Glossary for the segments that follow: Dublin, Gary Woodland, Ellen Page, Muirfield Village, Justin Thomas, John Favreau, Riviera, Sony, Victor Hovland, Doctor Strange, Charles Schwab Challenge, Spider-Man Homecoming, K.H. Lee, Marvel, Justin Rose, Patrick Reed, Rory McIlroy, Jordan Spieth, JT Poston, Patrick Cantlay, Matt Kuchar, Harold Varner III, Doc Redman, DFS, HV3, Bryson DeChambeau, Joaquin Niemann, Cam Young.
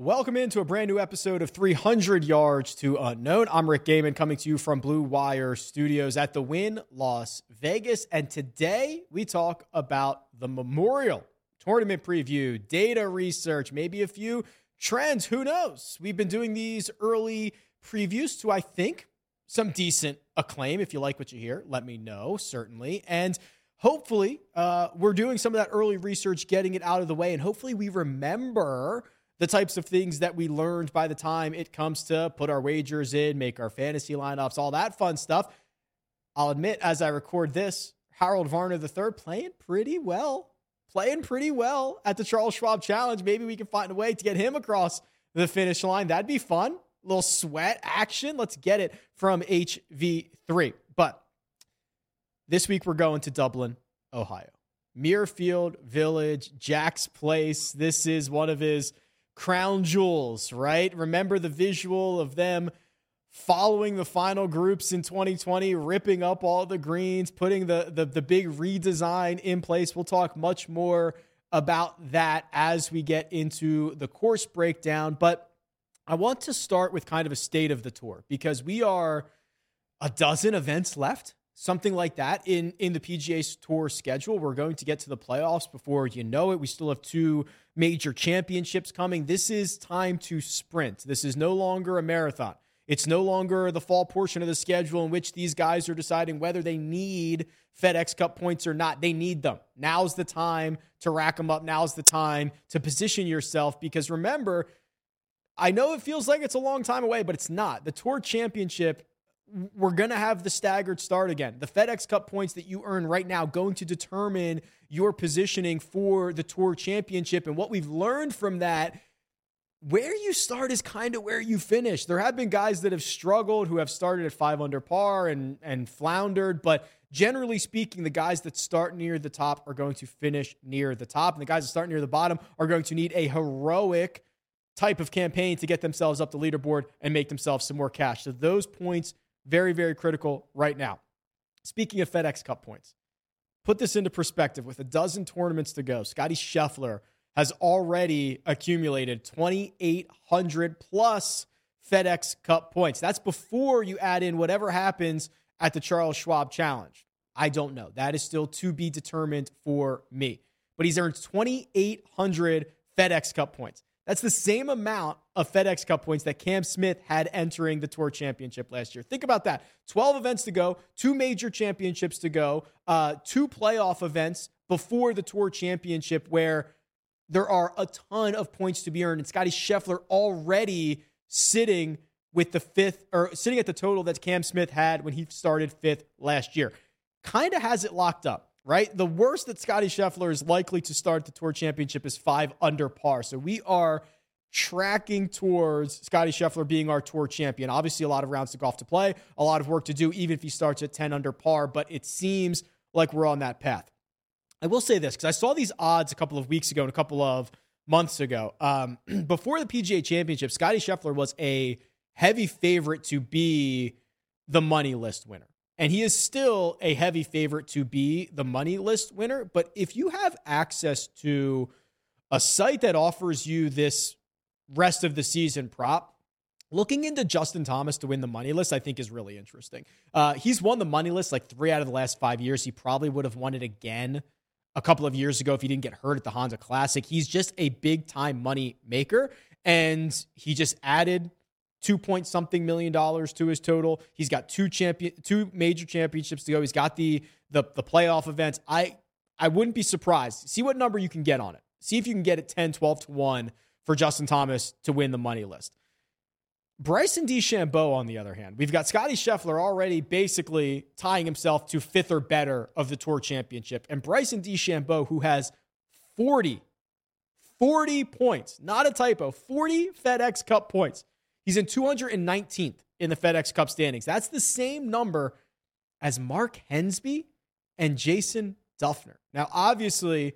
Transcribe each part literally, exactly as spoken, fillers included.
Welcome into a brand new episode of three hundred yards to unknown. I'm Rick Gaiman coming to you from Blue Wire Studios at the Wynn, Las Vegas. And today we talk about the Memorial Tournament preview, data research, maybe a few trends. Who knows? We've been doing these early previews to, I think, some decent acclaim. If you like what you hear, let me know, certainly. And hopefully uh, we're doing some of that early research, getting it out of the way. And hopefully we remember the types of things that we learned by the time it comes to put our wagers in, make our fantasy lineups, all that fun stuff. I'll admit, as I record this, Harold Varner the third playing pretty well, playing pretty well at the Charles Schwab Challenge. Maybe we can find a way to get him across the finish line. That'd be fun. A little sweat action. Let's get it from H V three. But this week we're going to Dublin, Ohio. Muirfield Village, Jack's Place. This is one of his crown jewels, right? Remember the visual of them following the final groups in twenty twenty, ripping up all the greens, putting the, the, the big redesign in place. We'll talk much more about that as we get into the course breakdown. But I want to start with kind of a state of the tour because we are a dozen events left, something like that, in, in the P G A Tour schedule. We're going to get to the playoffs before you know it. We still have two major championships coming. This is time to sprint. This is no longer a marathon. It's no longer the fall portion of the schedule in which these guys are deciding whether they need FedEx Cup points or not. They need them. Now's the time to rack them up. Now's the time to position yourself because remember, I know it feels like it's a long time away, but it's not. The Tour Championship, we're going to have the staggered start again. The FedEx Cup points that you earn right now going to determine your positioning for the Tour Championship. And what we've learned from that, where you start is kind of where you finish. There have been guys that have struggled who have started at five under par and, and floundered. But generally speaking, the guys that start near the top are going to finish near the top. And the guys that start near the bottom are going to need a heroic type of campaign to get themselves up the leaderboard and make themselves some more cash. So those points, very, very critical right now. Speaking of FedEx Cup points, put this into perspective. With a dozen tournaments to go, Scottie Scheffler has already accumulated twenty-eight hundred plus FedEx Cup points. That's before you add in whatever happens at the Charles Schwab Challenge. I don't know. That is still to be determined for me. But he's earned twenty-eight hundred FedEx Cup points. That's the same amount of FedEx Cup points that Cam Smith had entering the Tour Championship last year. Think about that. twelve events to go, two major championships to go, uh, two playoff events before the Tour Championship where there are a ton of points to be earned. And Scottie Scheffler already sitting with the fifth or sitting at the total that Cam Smith had when he started fifth last year. Kind of has it locked up. Right? The worst that Scottie Scheffler is likely to start the Tour Championship is five under par. So we are tracking towards Scottie Scheffler being our Tour champion. Obviously, a lot of rounds to golf to play, a lot of work to do, even if he starts at ten under par, but it seems like we're on that path. I will say this, because I saw these odds a couple of weeks ago and a couple of months ago. Um, before the P G A Championship, Scottie Scheffler was a heavy favorite to be the money list winner. And he is still a heavy favorite to be the money list winner. But if you have access to a site that offers you this rest of the season prop, looking into Justin Thomas to win the money list, I think is really interesting. Uh, he's won the money list like three out of the last five years. He probably would have won it again a couple of years ago if he didn't get hurt at the Honda Classic. He's just a big time money maker. And he just added two point something million dollars to his total. He's got two champion, two major championships to go. He's got the, the, the playoff events. I, I wouldn't be surprised. See what number you can get on it. See if you can get it ten, twelve to one for Justin Thomas to win the money list. Bryson DeChambeau, on the other hand, we've got Scottie Scheffler already basically tying himself to fifth or better of the Tour Championship. And Bryson DeChambeau, who has forty, forty points, not a typo, forty FedEx Cup points. He's in two hundred nineteenth in the FedEx Cup standings. That's the same number as Mark Hensby and Jason Dufner. Now, obviously,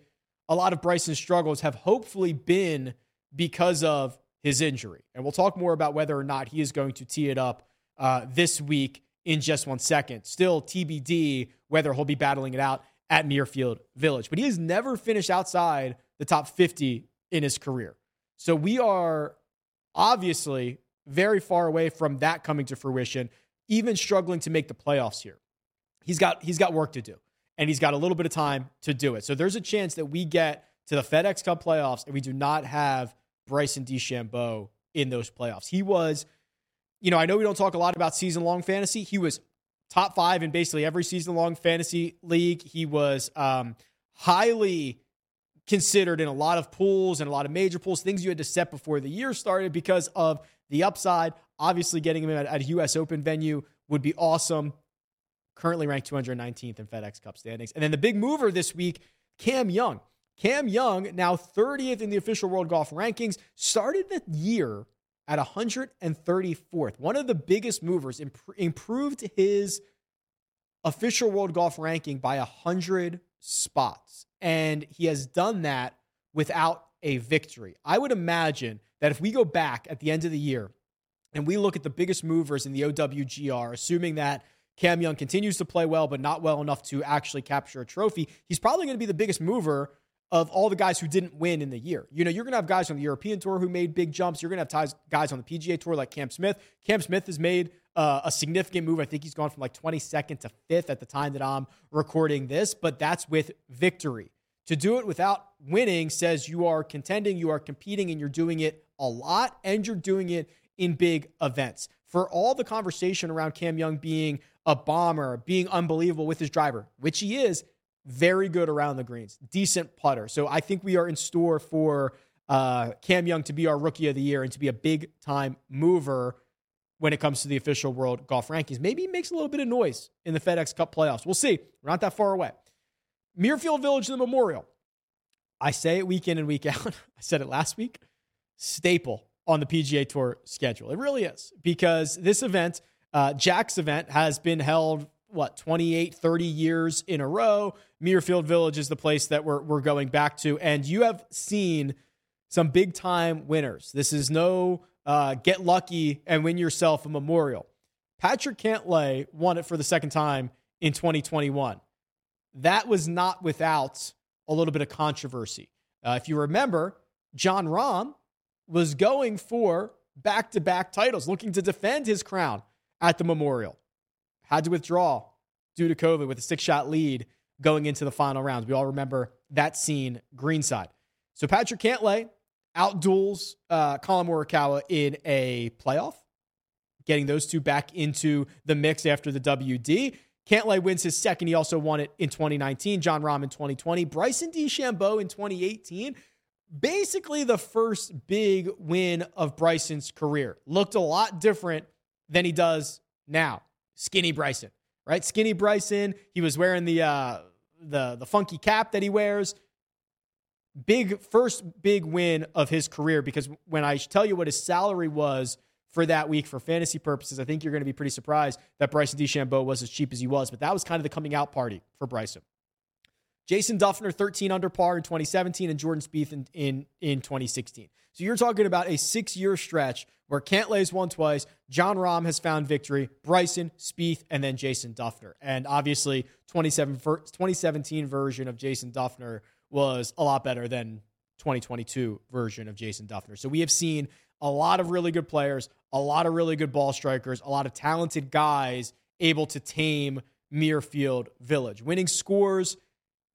a lot of Bryson's struggles have hopefully been because of his injury. And we'll talk more about whether or not he is going to tee it up uh, this week in just one second. Still T B D whether he'll be battling it out at Muirfield Village. But he has never finished outside the top fifty in his career. So we are obviously very far away from that coming to fruition, even struggling to make the playoffs here. He's got he's got work to do, and he's got a little bit of time to do it. So there's a chance that we get to the FedEx Cup playoffs and we do not have Bryson DeChambeau in those playoffs. He was, you know, I know we don't talk a lot about season-long fantasy. He was top five in basically every season-long fantasy league. He was um, highly considered in a lot of pools and a lot of major pools, things you had to set before the year started because of the upside. Obviously, getting him at, at a U S Open venue would be awesome. Currently ranked two hundred nineteenth in FedEx Cup standings. And then the big mover this week, Cam Young. Cam Young, now thirtieth in the official world golf rankings, started the year at one hundred thirty-fourth. One of the biggest movers, imp- improved his official world golf ranking by one hundred spots. And he has done that without a victory. I would imagine that if we go back at the end of the year and we look at the biggest movers in the O W G R, assuming that Cam Young continues to play well, but not well enough to actually capture a trophy, he's probably going to be the biggest mover of all the guys who didn't win in the year. You know, you're going to have guys on the European Tour who made big jumps. You're going to have guys on the P G A Tour like Cam Smith. Cam Smith has made uh, a significant move. I think he's gone from like twenty-second to fifth at the time that I'm recording this, but that's with victory. To do it without winning says you are contending, you are competing, and you're doing it a lot, and you're doing it in big events. For all the conversation around Cam Young being a bomber, being unbelievable with his driver, which he is, very good around the greens, decent putter. So I think we are in store for uh, Cam Young to be our rookie of the year and to be a big-time mover when it comes to the official world golf rankings. Maybe he makes a little bit of noise in the FedEx Cup playoffs. We'll see. We're not that far away. Muirfield Village, the Memorial. I say it week in and week out. I said it last week. Staple on the P G A Tour schedule. It really is, because this event, uh, Jack's event, has been held what, twenty-eight, thirty years in a row. Muirfield Village is the place that we're we're going back to. And you have seen some big-time winners. This is no uh, get lucky and win yourself a Memorial. Patrick Cantlay won it for the second time in twenty twenty-one. That was not without a little bit of controversy. Uh, if you remember, John Rahm was going for back-to-back titles, looking to defend his crown at the Memorial. Had to withdraw due to COVID with a six-shot lead going into the final rounds. We all remember that scene greenside. So Patrick Cantlay outduels uh, Colin Morikawa in a playoff, getting those two back into the mix after the W D. Cantlay wins his second. He also won it in twenty nineteen. John Rahm in twenty twenty. Bryson DeChambeau in twenty eighteen. Basically the first big win of Bryson's career. Looked a lot different than he does now. Skinny Bryson, right? Skinny Bryson. He was wearing the uh, the the funky cap that he wears. Big first big win of his career, because when I tell you what his salary was for that week for fantasy purposes, I think you're going to be pretty surprised that Bryson DeChambeau was as cheap as he was. But that was kind of the coming out party for Bryson. Jason Dufner, thirteen under par in twenty seventeen, and Jordan Spieth in, in, in twenty sixteen. So you're talking about a six-year stretch where Cantlay's won twice, John Rahm has found victory, Bryson, Spieth, and then Jason Dufner. And obviously, twenty seventeen version of Jason Dufner was a lot better than twenty twenty-two version of Jason Dufner. So we have seen a lot of really good players, a lot of really good ball strikers, a lot of talented guys able to tame Muirfield Village. Winning scores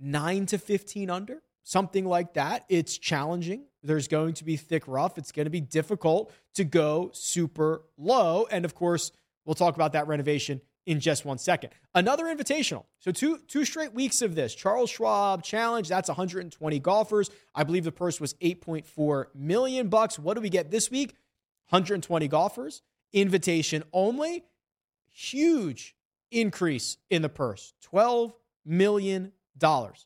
nine to fifteen under, something like that. It's challenging. There's going to be thick rough. It's going to be difficult to go super low. And of course, we'll talk about that renovation in just one second. Another invitational. So two two straight weeks of this. Charles Schwab Challenge, that's one hundred twenty golfers. I believe the purse was eight point four million bucks. What do we get this week? one hundred twenty golfers, invitation only. Huge increase in the purse. twelve million dollars.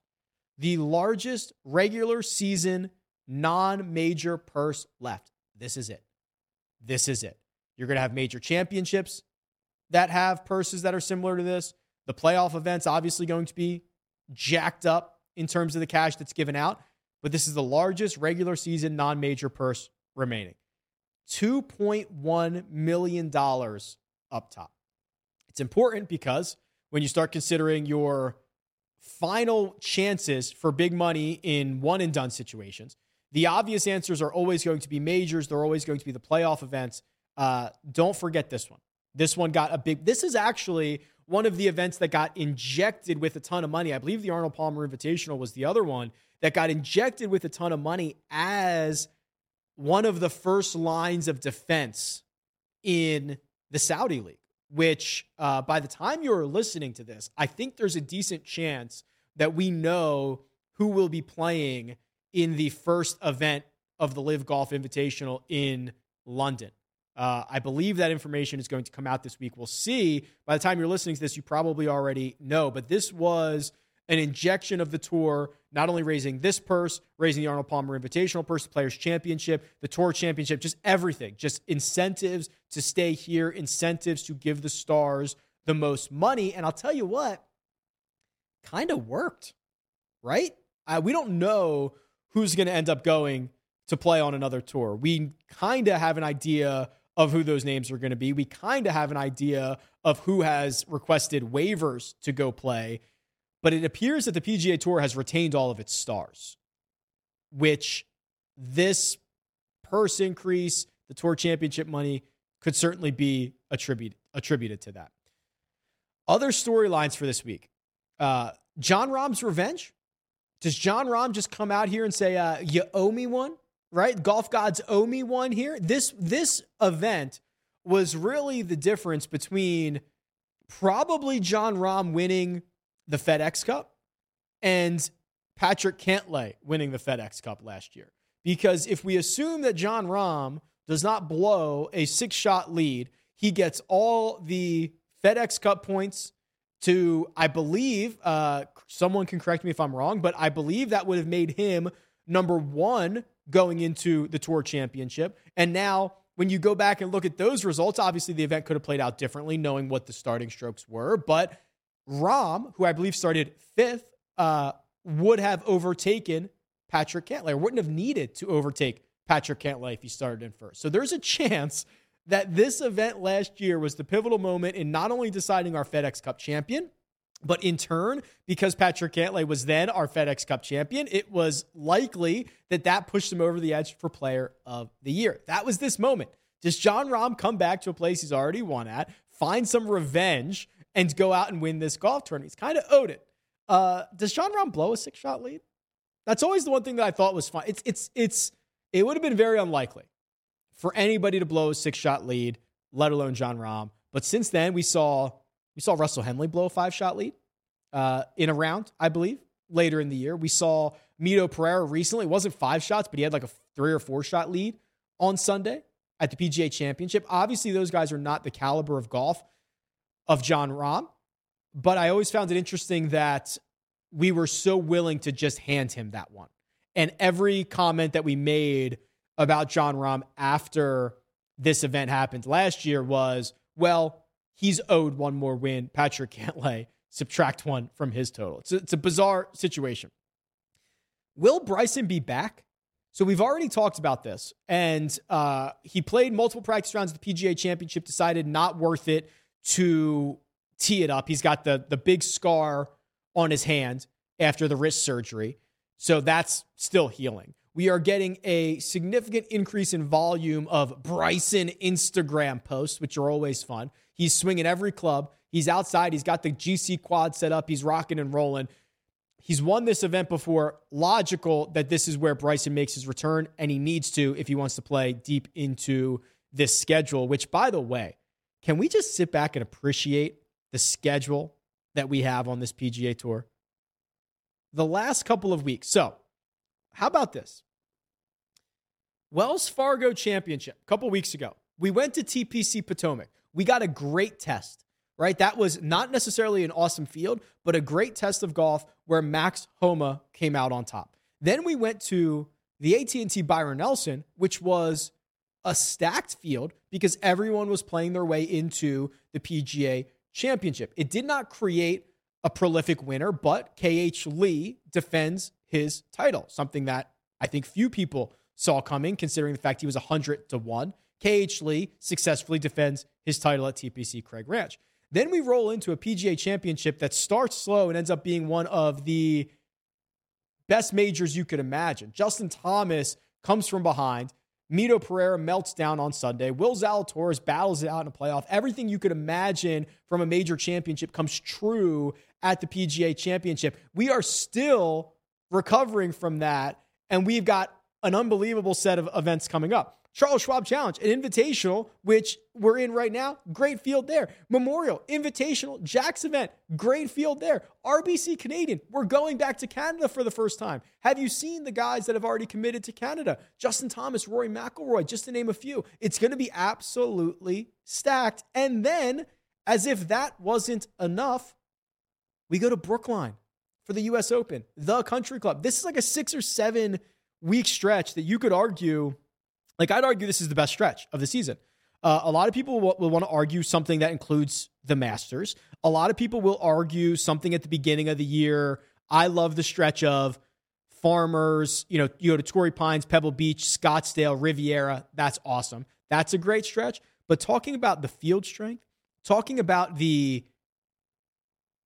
The largest regular season non-major purse left. This is it. This is it. You're going to have major championships that have purses that are similar to this. The playoff event's obviously going to be jacked up in terms of the cash that's given out, but this is the largest regular season non-major purse remaining. two point one million dollars up top. It's important because when you start considering your final chances for big money in one and done situations, the obvious answers are always going to be majors. They're always going to be the playoff events. Uh, don't forget this one. This one got a big... This is actually one of the events that got injected with a ton of money. I believe the Arnold Palmer Invitational was the other one that got injected with a ton of money as one of the first lines of defense in the Saudi League, which uh, by the time you're listening to this, I think there's a decent chance that we know who will be playing in the first event of the LIV Golf Invitational in London. Uh, I believe that information is going to come out this week. We'll see. By the time you're listening to this, you probably already know. But this was an injection of the tour, not only raising this purse, raising the Arnold Palmer Invitational purse, the Players' Championship, the Tour Championship, just everything. Just incentives to stay here, incentives to give the stars the most money. And I'll tell you what, kind of worked, right? I, we don't know who's going to end up going to play on another tour. We kind of have an idea of who those names are going to be. We kind of have an idea of who has requested waivers to go play. But it appears that the P G A Tour has retained all of its stars, which this purse increase, the Tour Championship money, could certainly be attributed attributed to that. Other storylines for this week. Uh, John Rahm's revenge. Does John Rahm just come out here and say, uh, you owe me one, right? Golf gods owe me one here. This, this event was really the difference between probably John Rahm winning the FedEx Cup and Patrick Cantlay winning the FedEx Cup last year. Because if we assume that John Rahm does not blow a six-shot lead, he gets all the FedEx Cup points to, I believe, uh, someone can correct me if I'm wrong, but I believe that would have made him number one going into the Tour Championship. And now when you go back and look at those results, obviously the event could have played out differently knowing what the starting strokes were, but Rahm, who I believe started fifth, uh, would have overtaken Patrick Cantlay, or wouldn't have needed to overtake Patrick Cantlay if he started in first. So there's a chance that this event last year was the pivotal moment in not only deciding our FedEx Cup champion, but in turn, because Patrick Cantlay was then our FedEx Cup champion, it was likely that that pushed him over the edge for Player of the Year. That was this moment. Does John Rahm come back to a place he's already won at, find some revenge, and go out and win this golf tournament? He's kind of owed it. Uh, does John Rahm blow a six-shot lead? That's always the one thing that I thought was fun. It's it's it's it would have been very unlikely for anybody to blow a six-shot lead, let alone John Rahm. But since then, we saw we saw Russell Henley blow a five-shot lead uh, in a round, I believe, later in the year. We saw Mito Pereira recently. It wasn't five shots, but he had like a three- or four-shot lead on Sunday at the P G A Championship. Obviously, those guys are not the caliber of golf of John Rahm, but I always found it interesting that we were so willing to just hand him that one. And every comment that we made about John Rahm after this event happened last year was, well, he's owed one more win. Patrick Cantlay, subtract one from his total. It's a, it's a bizarre situation. Will Bryson be back? So we've already talked about this, and uh, he played multiple practice rounds at the P G A Championship, decided not worth it to tee it up. He's got the, the big scar on his hand after the wrist surgery. So that's still healing. We are getting a significant increase in volume of Bryson Instagram posts, which are always fun. He's swinging every club. He's outside. He's got the G C quad set up. He's rocking and rolling. He's won this event before. Logical that this is where Bryson makes his return, and he needs to if he wants to play deep into this schedule, which, by the way, can we just sit back and appreciate the schedule that we have on this P G A Tour? The last couple of weeks. So how about this? Wells Fargo Championship, a couple weeks ago. We went to T P C Potomac. We got a great test, right? That was not necessarily an awesome field, but a great test of golf where Max Homa came out on top. Then we went to the A T and T Byron Nelson, which was a stacked field because everyone was playing their way into the P G A Championship. It did not create a prolific winner, but K H. Lee defends his title, something that I think few people saw coming considering the fact he was one hundred to one. K H. Lee successfully defends his title at T P C Craig Ranch. Then we roll into a P G A Championship that starts slow and ends up being one of the best majors you could imagine. Justin Thomas comes from behind. Mito Pereira melts down on Sunday. Will Zalatoris battles it out in a playoff. Everything you could imagine from a major championship comes true at the P G A Championship. We are still recovering from that, and we've got an unbelievable set of events coming up. Charles Schwab Challenge, an invitational, which we're in right now. Great field there. Memorial, invitational. Jack's event, great field there. R B C Canadian, we're going back to Canada for the first time. Have you seen the guys that have already committed to Canada? Justin Thomas, Rory McIlroy, just to name a few. It's going to be absolutely stacked. And then, as if that wasn't enough, we go to Brookline for the U S Open, the country club. This is like a six or seven week stretch that you could argue... Like, I'd argue this is the best stretch of the season. Uh, a lot of people will, will want to argue something that includes the Masters. A lot of people will argue something at the beginning of the year. I love the stretch of Farmers. You know, you go to Torrey Pines, Pebble Beach, Scottsdale, Riviera. That's awesome. That's a great stretch. But talking about the field strength, talking about the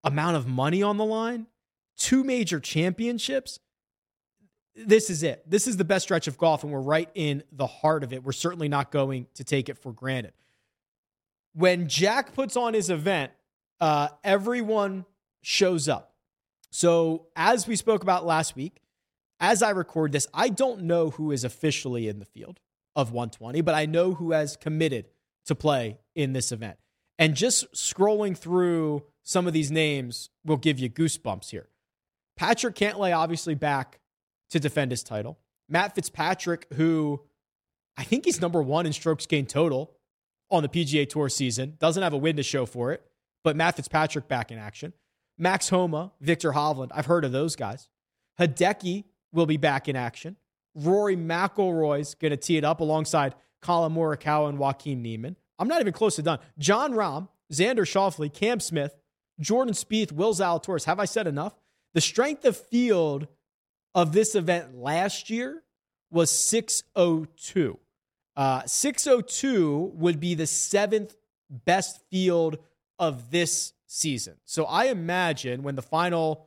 amount of money on the line, two major championships, this is it. This is the best stretch of golf, and we're right in the heart of it. We're certainly not going to take it for granted. When Jack puts on his event, uh, everyone shows up. So as we spoke about last week, as I record this, I don't know who is officially in the field of one twenty, but I know who has committed to play in this event. And just scrolling through some of these names will give you goosebumps here. Patrick Cantlay, obviously back to defend his title. Matt Fitzpatrick, who I think he's number one in strokes gained total on the P G A Tour season. Doesn't have a win to show for it, but Matt Fitzpatrick back in action. Max Homa, Victor Hovland. I've heard of those guys. Hideki will be back in action. Rory McIlroy's going to tee it up alongside Colin Morikawa and Joaquin Niemann. I'm not even close to done. John Rahm, Xander Schauffele, Cam Smith, Jordan Spieth, Will Zalatoris. Have I said enough? The strength of field of this event last year was six oh two. Uh, six oh two would be the seventh best field of this season. So I imagine when the final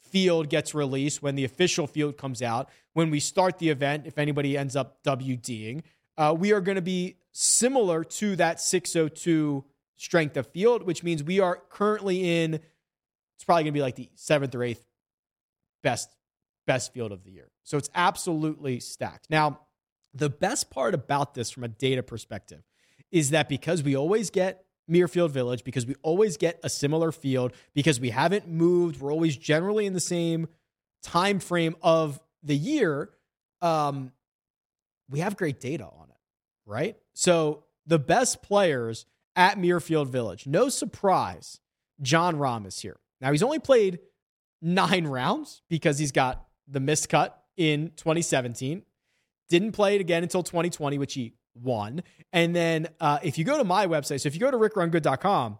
field gets released, when the official field comes out, when we start the event, if anybody ends up WDing, uh, we are going to be similar to that six oh two strength of field, which means we are currently in, it's probably going to be like the seventh or eighth best best field of the year. So it's absolutely stacked. Now, the best part about this from a data perspective is that because we always get Muirfield Village, because we always get a similar field, because we haven't moved, we're always generally in the same time frame of the year, um, we have great data on it, right? So the best players at Muirfield Village, no surprise, John Rahm is here. Now, he's only played nine rounds because he's got the missed cut in twenty seventeen. Didn't play it again until twenty twenty, which he won. And then uh, if you go to my website, so if you go to rick run good dot com,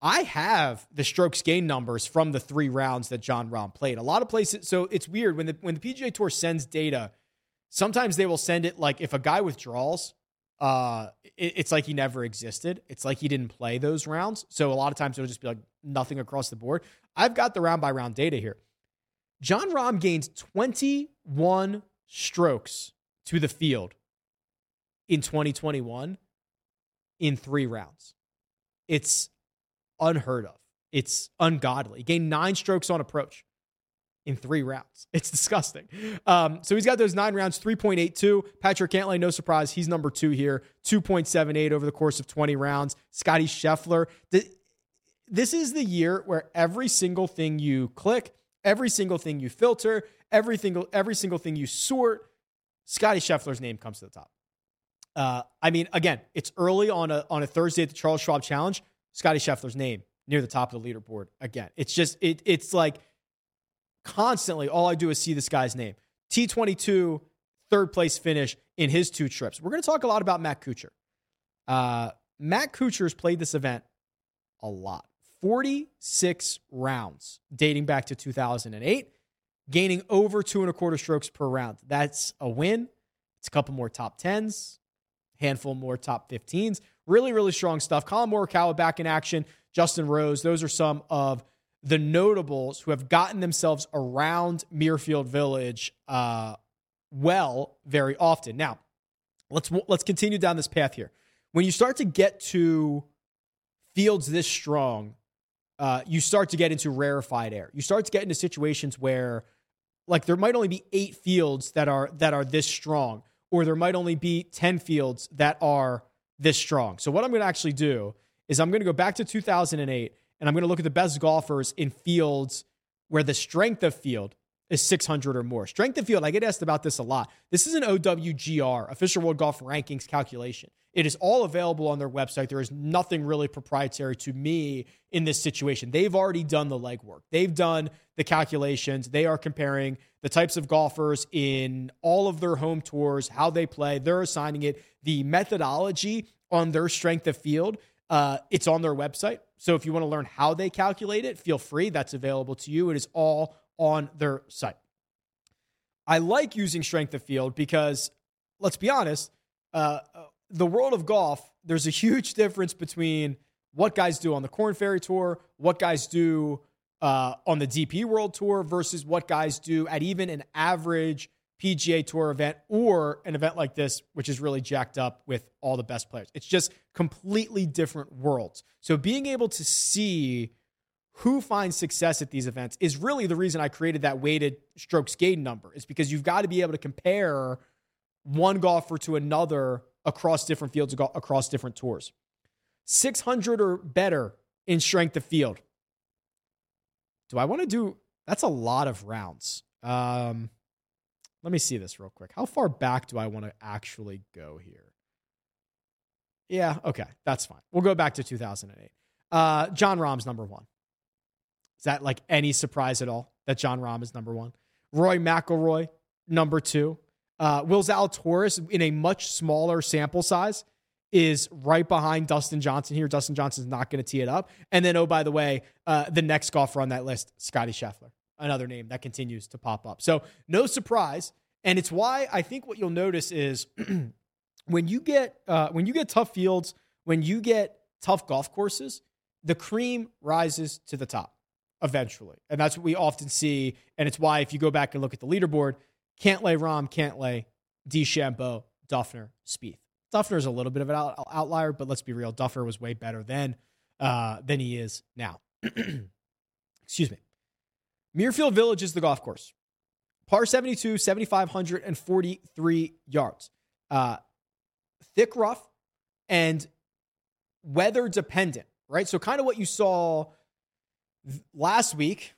I have the strokes gain numbers from the three rounds that John Rahm played. A lot of places, so it's weird. When the when the P G A Tour sends data, sometimes they will send it like if a guy withdraws, uh, it, it's like he never existed. It's like he didn't play those rounds. So a lot of times it'll just be like nothing across the board. I've got the round-by-round data here. John Rahm gains twenty-one strokes to the field in twenty twenty-one in three rounds. It's unheard of. It's ungodly. He gained nine strokes on approach in three rounds. It's disgusting. Um, so he's got those nine rounds, three point eight two. Patrick Cantlay, no surprise, he's number two here, two point seven eight over the course of twenty rounds. Scottie Scheffler... The, This is the year where every single thing you click, every single thing you filter, every single, every single thing you sort, Scottie Scheffler's name comes to the top. Uh, I mean, again, it's early on a on a Thursday at the Charles Schwab Challenge. Scottie Scheffler's name near the top of the leaderboard again. It's just it it's like constantly all I do is see this guy's name. T twenty-two, third place finish in his two trips. We're going to talk a lot about Matt Kuchar. Uh, Matt Kuchar's played this event a lot. forty-six rounds dating back to two thousand eight, gaining over two and a quarter strokes per round. That's a win. It's a couple more top tens, handful more top fifteens. Really, really strong stuff. Colin Morikawa back in action. Justin Rose. Those are some of the notables who have gotten themselves around Muirfield Village uh, well very often. Now, let's let's continue down this path here. When you start to get to fields this strong, uh, you start to get into rarefied air. You start to get into situations where, like, there might only be eight fields that are that are this strong, or there might only be ten fields that are this strong. So what I'm going to actually do is I'm going to go back to two thousand eight, and I'm going to look at the best golfers in fields where the strength of field is six hundred or more. Strength of field, I get asked about this a lot. This is an O W G R, Official World Golf Rankings calculation. It is all available on their website. There is nothing really proprietary to me in this situation. They've already done the legwork. They've done the calculations. They are comparing the types of golfers in all of their home tours, how they play. They're assigning it. The methodology on their strength of field, uh, it's on their website. So if you want to learn how they calculate it, feel free. That's available to you. It is all on their site. I like using strength of field because, let's be honest, uh, the world of golf, there's a huge difference between what guys do on the Korn Ferry Tour, what guys do uh, on the D P World Tour versus what guys do at even an average P G A Tour event or an event like this, which is really jacked up with all the best players. It's just completely different worlds. So being able to see who finds success at these events is really the reason I created that weighted strokes gained number. It's because you've got to be able to compare one golfer to another across different fields, across different tours. six hundred or better in strength of field. Do I want to do... That's a lot of rounds. Um, let me see this real quick. How far back do I want to actually go here? Yeah, okay. That's fine. We'll go back to two thousand eight. Uh, John Rahm's number one. Is that like any surprise at all that John Rahm is number one? Rory McIlroy, number two. Uh, Will Zalatoris, in a much smaller sample size, is right behind Dustin Johnson here. Dustin Johnson's not going to tee it up. And then, oh, by the way, uh, the next golfer on that list, Scottie Scheffler, another name that continues to pop up. So no surprise. And it's why I think what you'll notice is when you get uh, when you get tough fields, when you get tough golf courses, the cream rises to the top eventually. And that's what we often see. And it's why if you go back and look at the leaderboard, Cantlay, Rahm, Cantlay, DeChambeau, Dufner, Spieth. Dufner's a little bit of an out- outlier, but let's be real. Dufner was way better then uh, than he is now. Excuse me. Muirfield Village is the golf course. Par seventy-two, seven thousand five hundred forty-three yards. Uh, thick rough and weather dependent, right? So kind of what you saw last week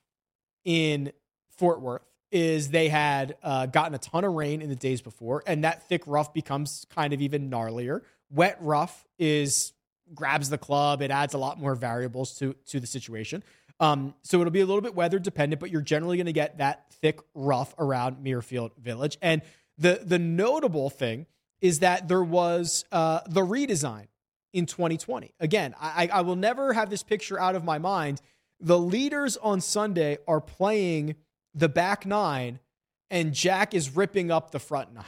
in Fort Worth is they had uh, gotten a ton of rain in the days before, and that thick rough becomes kind of even gnarlier. Wet rough is grabs the club. It adds a lot more variables to, to the situation. Um, so it'll be a little bit weather dependent, but you're generally going to get that thick rough around Muirfield Village. And the, the notable thing is that there was uh, the redesign in twenty twenty. Again, I, I will never have this picture out of my mind. The leaders on Sunday are playing the back nine, and Jack is ripping up the front nine.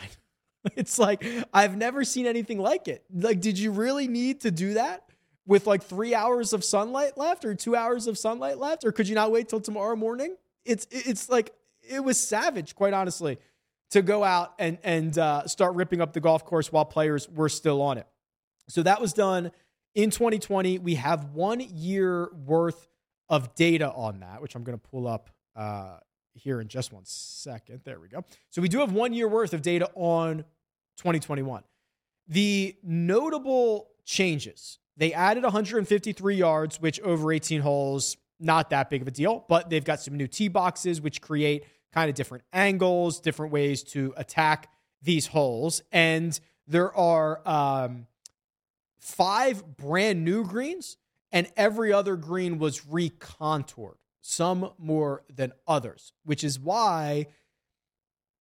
It's like, I've never seen anything like it. Like, did you really need to do that with like three hours of sunlight left or two hours of sunlight left? Or could you not wait till tomorrow morning? It's, it's like, it was savage, quite honestly, to go out and, and uh, start ripping up the golf course while players were still on it. So that was done in twenty twenty. We have one year worth of data on that, which I'm going to pull up, uh, here in just one second. There we go. So we do have one year worth of data on twenty twenty-one. The notable changes, they added one hundred fifty-three yards, which over eighteen holes, not that big of a deal, but they've got some new tee boxes, which create kind of different angles, different ways to attack these holes. And there are um, five brand new greens, and every other green was recontoured, some more than others, which is why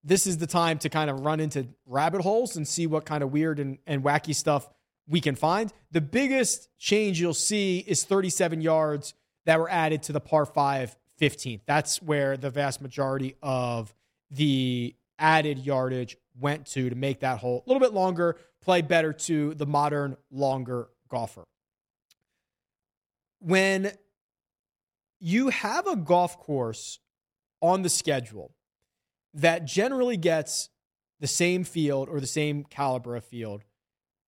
this is the time to kind of run into rabbit holes and see what kind of weird and, and wacky stuff we can find. The biggest change you'll see is thirty-seven yards that were added to the par five fifteenth. That's where the vast majority of the added yardage went to, to make that hole a little bit longer, play better to the modern, longer golfer. When you have a golf course on the schedule that generally gets the same field or the same caliber of field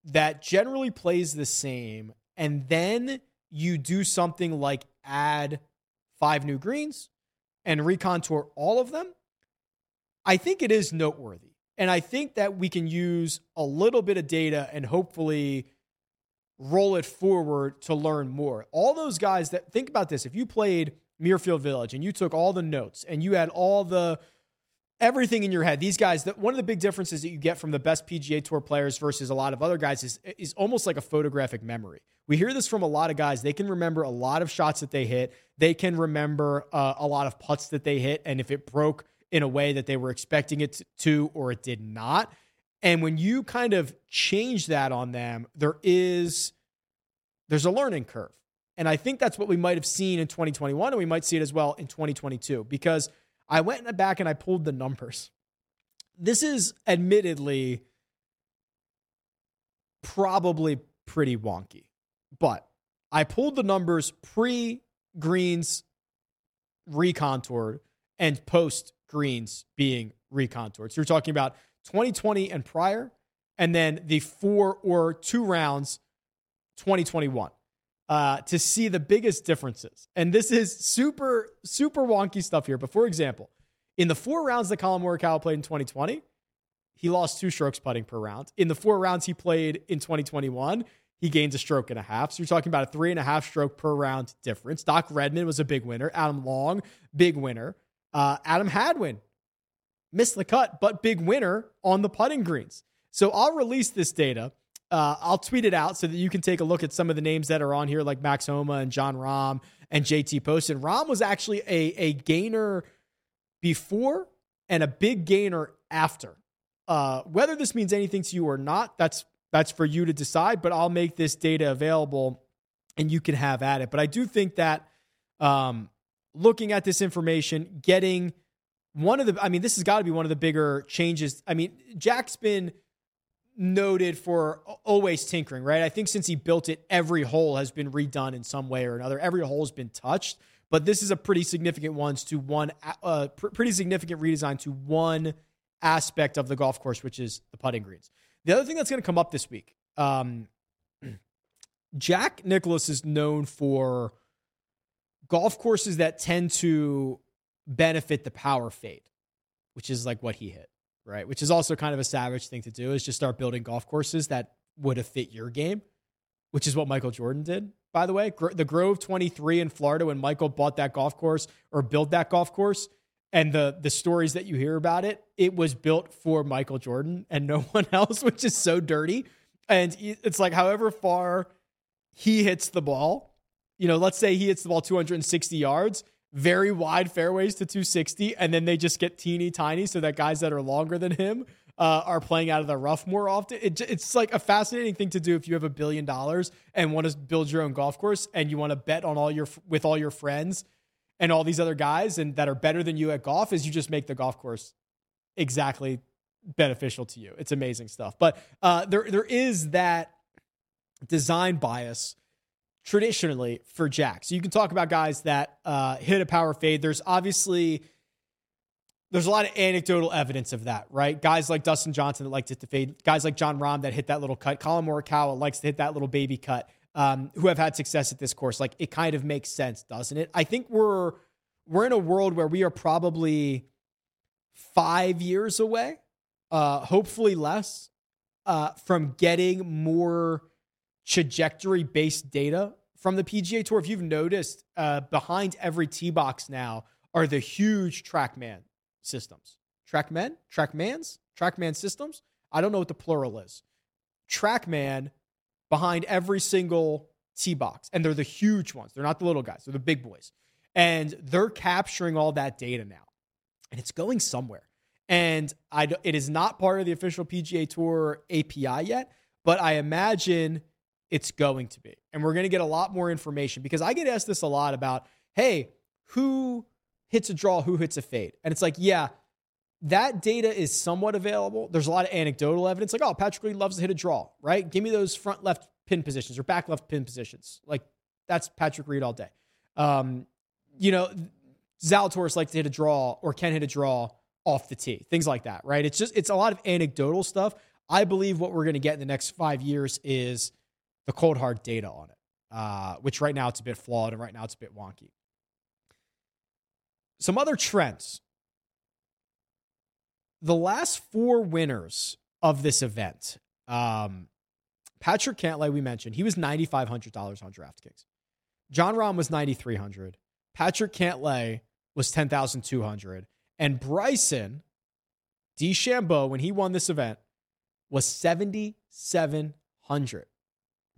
that generally plays the same, and then you do something like add five new greens and recontour all of them, I think it is noteworthy. And I think that we can use a little bit of data and hopefully roll it forward to learn more. All those guys that, think about this, if you played Muirfield Village and you took all the notes and you had all the, everything in your head, these guys, that one of the big differences that you get from the best P G A Tour players versus a lot of other guys is, is almost like a photographic memory. We hear this from a lot of guys. They can remember a lot of shots that they hit. They can remember uh, a lot of putts that they hit, and if it broke in a way that they were expecting it to or it did not. And when you kind of change that on them, there is, there's a learning curve. And I think that's what we might have seen in twenty twenty-one, and we might see it as well in twenty twenty-two, because I went back and I pulled the numbers. This is admittedly probably pretty wonky, but I pulled the numbers pre-greens recontoured and post-greens being recontoured. So you're talking about twenty twenty and prior, and then the four or two rounds twenty twenty-one. Uh, to see the biggest differences. And this is super, super wonky stuff here. But for example, in the four rounds that Colin Morikawa played in twenty twenty, he lost two strokes putting per round. In the four rounds he played in twenty twenty-one, he gains a stroke and a half. So you're talking about a three and a half stroke per round difference. Doc Redman was a big winner. Adam Long, big winner. Uh, Adam Hadwin missed the cut, but big winner on the putting greens. So I'll release this data. Uh, I'll tweet it out so that you can take a look at some of the names that are on here, like Max Homa and John Rahm and J T Poston. Rahm was actually a, a gainer before and a big gainer after. Uh, whether this means anything to you or not, that's that's for you to decide, but I'll make this data available and you can have at it. But I do think that um, looking at this information, getting one of the, I mean, this has got to be one of the bigger changes. I mean, Jack's been noted for always tinkering, right? I think since he built it, every hole has been redone in some way or another. Every hole has been touched, but this is a pretty significant one to one, uh, pr- pretty significant redesign to one aspect of the golf course, which is the putting greens. The other thing that's going to come up this week, um, Jack Nicklaus is known for golf courses that tend to benefit the power fade, which is like what he hit. Right, which is also kind of a savage thing to do, is just start building golf courses that would have fit your game, which is what Michael Jordan did, by the way. Gro- the Grove twenty-three in Florida, when Michael bought that golf course or built that golf course, and the the stories that you hear about it, it was built for Michael Jordan and no one else, which is so dirty. And it's like, however far he hits the ball, you know, let's say he hits the ball two hundred sixty yards, very wide fairways to two sixty, and then they just get teeny tiny so that guys that are longer than him uh, are playing out of the rough more often. It, it's like a fascinating thing to do if you have a billion dollars and want to build your own golf course and you want to bet on all your with all your friends and all these other guys and that are better than you at golf, is you just make the golf course exactly beneficial to you. It's amazing stuff. But uh, there there is that design bias traditionally for Jack. So you can talk about guys that uh, hit a power fade. There's obviously, there's a lot of anecdotal evidence of that, right? Guys like Dustin Johnson that liked to hit the fade, guys like John Rahm that hit that little cut, Colin Morikawa likes to hit that little baby cut, um, who have had success at this course. Like, it kind of makes sense, doesn't it? I think we're, we're in a world where we are probably five years away, uh, hopefully less, uh, from getting more trajectory-based data from the P G A Tour. If you've noticed, uh, behind every tee box now are the huge TrackMan systems. TrackMan? TrackMans? TrackMan systems? I don't know what the plural is. TrackMan behind every single tee box. And they're the huge ones. They're not the little guys. They're the big boys. And they're capturing all that data now. And it's going somewhere. And I, it is not part of the official P G A Tour A P I yet, but I imagine it's going to be. And we're going to get a lot more information, because I get asked this a lot about, hey, who hits a draw, who hits a fade? And it's like, yeah, that data is somewhat available. There's a lot of anecdotal evidence. Like, oh, Patrick Reed loves to hit a draw, right? Give me those front left pin positions or back left pin positions. Like, that's Patrick Reed all day. Um, you know, Zalatoris likes to hit a draw or can hit a draw off the tee, things like that, right? It's just, it's a lot of anecdotal stuff. I believe what we're going to get in the next five years is the cold hard data on it, uh, which right now it's a bit flawed and right now it's a bit wonky. Some other trends. The last four winners of this event, um, Patrick Cantlay, we mentioned, he was nine thousand five hundred dollars on DraftKings. John Rahm was nine thousand three hundred dollars. Patrick Cantlay was ten thousand two hundred dollars. And Bryson DeChambeau, when he won this event, was seven thousand seven hundred dollars.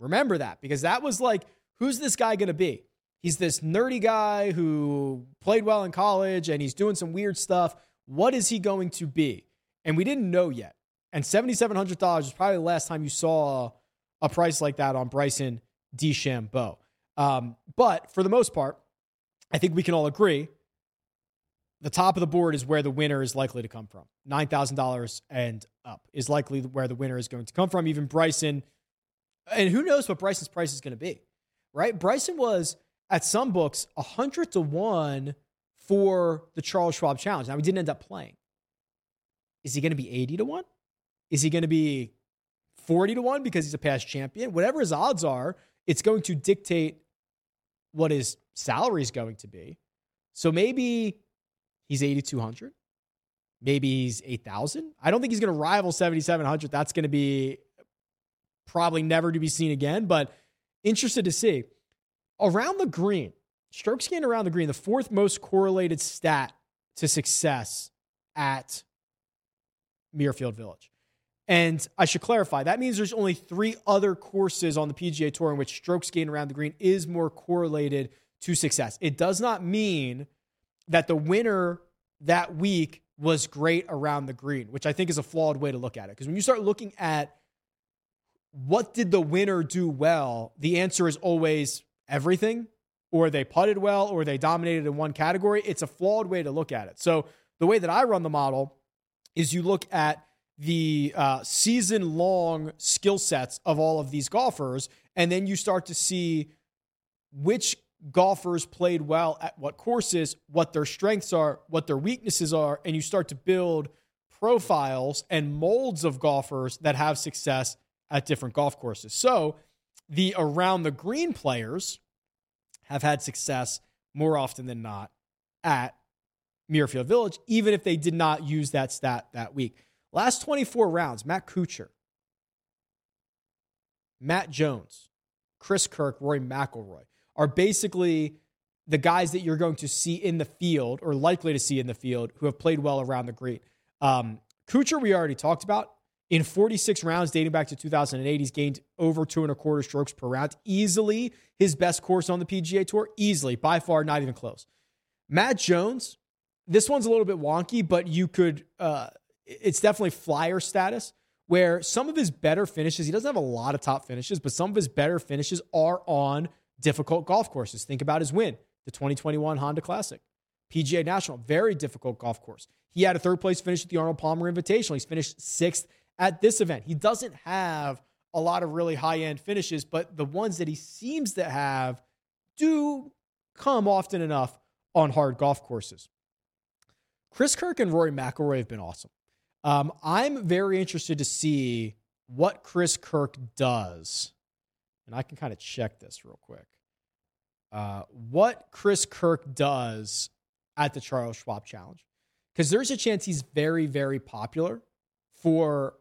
Remember that, because that was like, who's this guy going to be? He's this nerdy guy who played well in college and he's doing some weird stuff. What is he going to be? And we didn't know yet. And seven thousand seven hundred dollars was probably the last time you saw a price like that on Bryson DeChambeau. Um, but for the most part, I think we can all agree the top of the board is where the winner is likely to come from. nine thousand dollars and up is likely where the winner is going to come from. Even Bryson, and who knows what Bryson's price is going to be, right? Bryson was, at some books, one hundred to one for the Charles Schwab Challenge. Now, he didn't end up playing. Is he going to be eighty to one? Is he going to be forty to one because he's a past champion? Whatever his odds are, it's going to dictate what his salary is going to be. So maybe he's eight thousand two hundred. Maybe he's eight thousand. I don't think he's going to rival seven thousand seven hundred. That's going to be probably never to be seen again, but interested to see. Around the green, stroke gained around the green, the fourth most correlated stat to success at Muirfield Village. And I should clarify, that means there's only three other courses on the P G A Tour in which strokes gained around the green is more correlated to success. It does not mean that the winner that week was great around the green, which I think is a flawed way to look at it. Because when you start looking at what did the winner do well, the answer is always everything, or they putted well, or they dominated in one category. It's a flawed way to look at it. So the way that I run the model is you look at the uh, season-long skill sets of all of these golfers, and then you start to see which golfers played well at what courses, what their strengths are, what their weaknesses are, and you start to build profiles and molds of golfers that have success at different golf courses. So the around the green players have had success more often than not at Muirfield Village, even if they did not use that stat that week. Last twenty-four rounds, Matt Kuchar, Matt Jones, Chris Kirk, Rory McIlroy are basically the guys that you're going to see in the field or likely to see in the field who have played well around the green. Um, Kuchar, we already talked about. In forty-six rounds dating back to two thousand eight, he's gained over two and a quarter strokes per round. Easily his best course on the P G A Tour. Easily. By far, not even close. Matt Jones, this one's a little bit wonky, but you could, uh, it's definitely flyer status, where some of his better finishes, he doesn't have a lot of top finishes, but some of his better finishes are on difficult golf courses. Think about his win, the twenty twenty-one Honda Classic. P G A National, very difficult golf course. He had a third place finish at the Arnold Palmer Invitational. He's finished sixth at this event. He doesn't have a lot of really high-end finishes, but the ones that he seems to have do come often enough on hard golf courses. Chris Kirk and Rory McIlroy have been awesome. Um, I'm very interested to see what Chris Kirk does. And I can kind of check this real quick. Uh, what Chris Kirk does at the Charles Schwab Challenge. Because there's a chance he's very, very popular for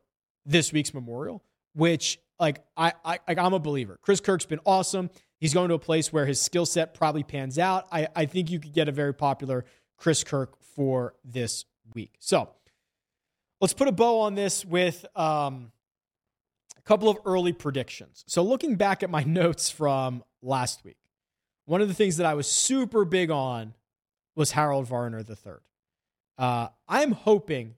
this week's Memorial, which like I, I like I'm a believer. Chris Kirk's been awesome. He's going to a place where his skill set probably pans out. I, I think you could get a very popular Chris Kirk for this week. So let's put a bow on this with um, a couple of early predictions. So looking back at my notes from last week, one of the things that I was super big on was Harold Varner the third. Uh, I'm hoping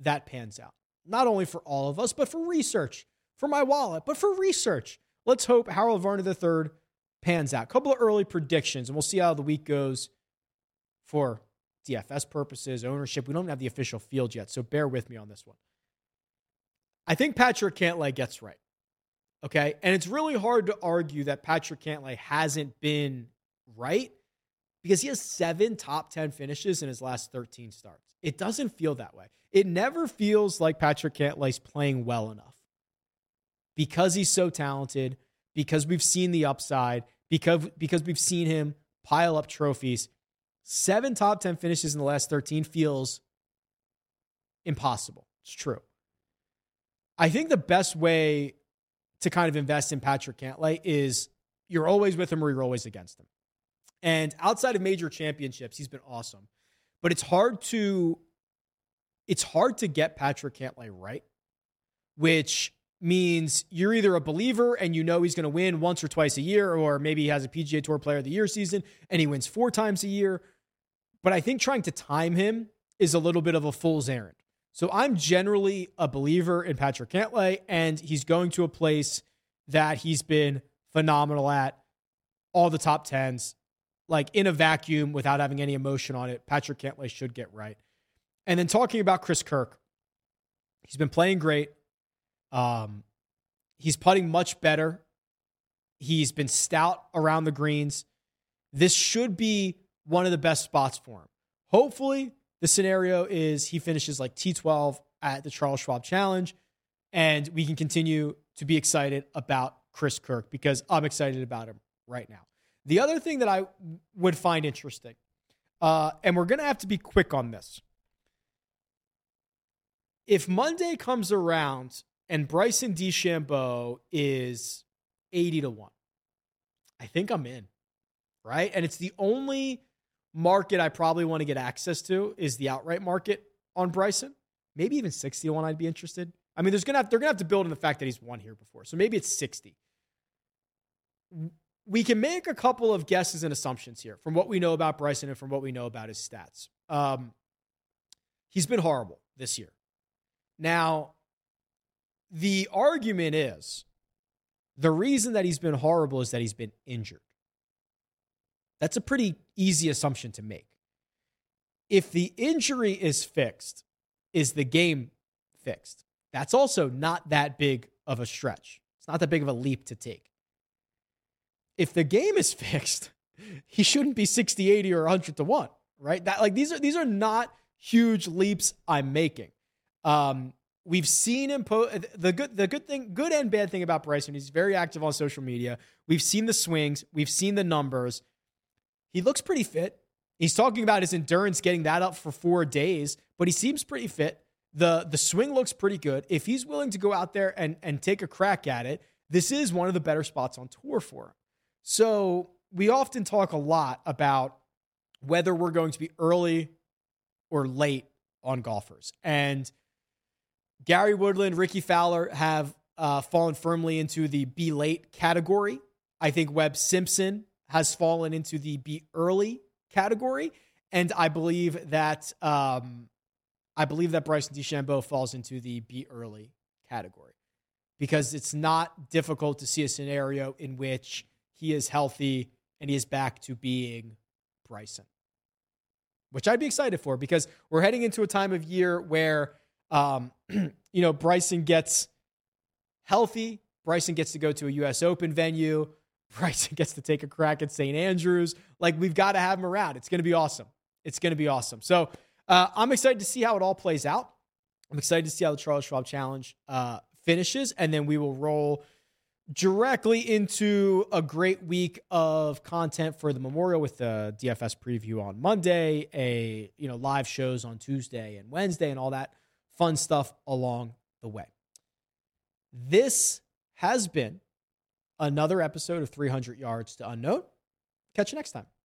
that pans out. Not only for all of us, but for research, for my wallet, but for research. Let's hope Harold Varner the third pans out. A couple of early predictions, and we'll see how the week goes for D F S purposes, ownership. We don't have the official field yet, so bear with me on this one. I think Patrick Cantlay gets right, okay? And it's really hard to argue that Patrick Cantlay hasn't been right because he has seven top ten finishes in his last thirteen starts. It doesn't feel that way. It never feels like Patrick Cantlay's playing well enough because he's so talented, because we've seen the upside, because, because we've seen him pile up trophies. Seven top ten finishes in the last thirteen feels impossible. It's true. I think the best way to kind of invest in Patrick Cantlay is you're always with him or you're always against him. And outside of major championships, he's been awesome. But it's hard to it's hard to get Patrick Cantlay right, which means you're either a believer and you know he's going to win once or twice a year, or maybe he has a P G A Tour Player of the Year season and he wins four times a year. But I think trying to time him is a little bit of a fool's errand. So I'm generally a believer in Patrick Cantlay, and he's going to a place that he's been phenomenal at, all the top tens, like in a vacuum without having any emotion on it. Patrick Cantlay should get right. And then talking about Chris Kirk, he's been playing great. Um, he's putting much better. He's been stout around the greens. This should be one of the best spots for him. Hopefully, the scenario is he finishes like T twelve at the Charles Schwab Challenge, and we can continue to be excited about Chris Kirk because I'm excited about him right now. The other thing that I would find interesting, uh, and we're going to have to be quick on this. If Monday comes around and Bryson DeChambeau is eighty to one, I think I'm in, right? And it's the only market I probably want to get access to is the outright market on Bryson. Maybe even sixty to one I'd be interested. I mean, there's gonna have, they're going to have to build in the fact that he's won here before. So maybe it's sixty. We can make a couple of guesses and assumptions here from what we know about Bryson and from what we know about his stats. Um, he's been horrible this year. Now, the argument is the reason that he's been horrible is that he's been injured. That's a pretty easy assumption to make. If the injury is fixed, is the game fixed? That's also not that big of a stretch. It's not that big of a leap to take. If the game is fixed, he shouldn't be sixty, eighty, or one hundred to one, right? That, like, these are these are not huge leaps I'm making. Um, we've seen him po- the good the good thing, good and bad thing about Bryson. He's very active on social media. We've seen the swings, we've seen the numbers. He looks pretty fit. He's talking about his endurance, getting that up for four days, but he seems pretty fit. The the swing looks pretty good. If he's willing to go out there and, and take a crack at it, this is one of the better spots on tour for him. So we often talk a lot about whether we're going to be early or late on golfers. And Gary Woodland, Ricky Fowler have uh, fallen firmly into the be late category. I think Webb Simpson has fallen into the be early category. And I believe that um, I believe that Bryson DeChambeau falls into the be early category because it's not difficult to see a scenario in which he is healthy and he is back to being Bryson, which I'd be excited for because we're heading into a time of year where um, you know, Bryson gets healthy. Bryson gets to go to a U S Open venue. Bryson gets to take a crack at Saint Andrews. Like, we've got to have him around. It's going to be awesome. It's going to be awesome. So uh, I'm excited to see how it all plays out. I'm excited to see how the Charles Schwab Challenge uh, finishes, and then we will roll directly into a great week of content for the Memorial with the D F S preview on Monday, a you know live shows on Tuesday and Wednesday, and all that fun stuff along the way. This has been another episode of three hundred Yards to Unknown. Catch you next time.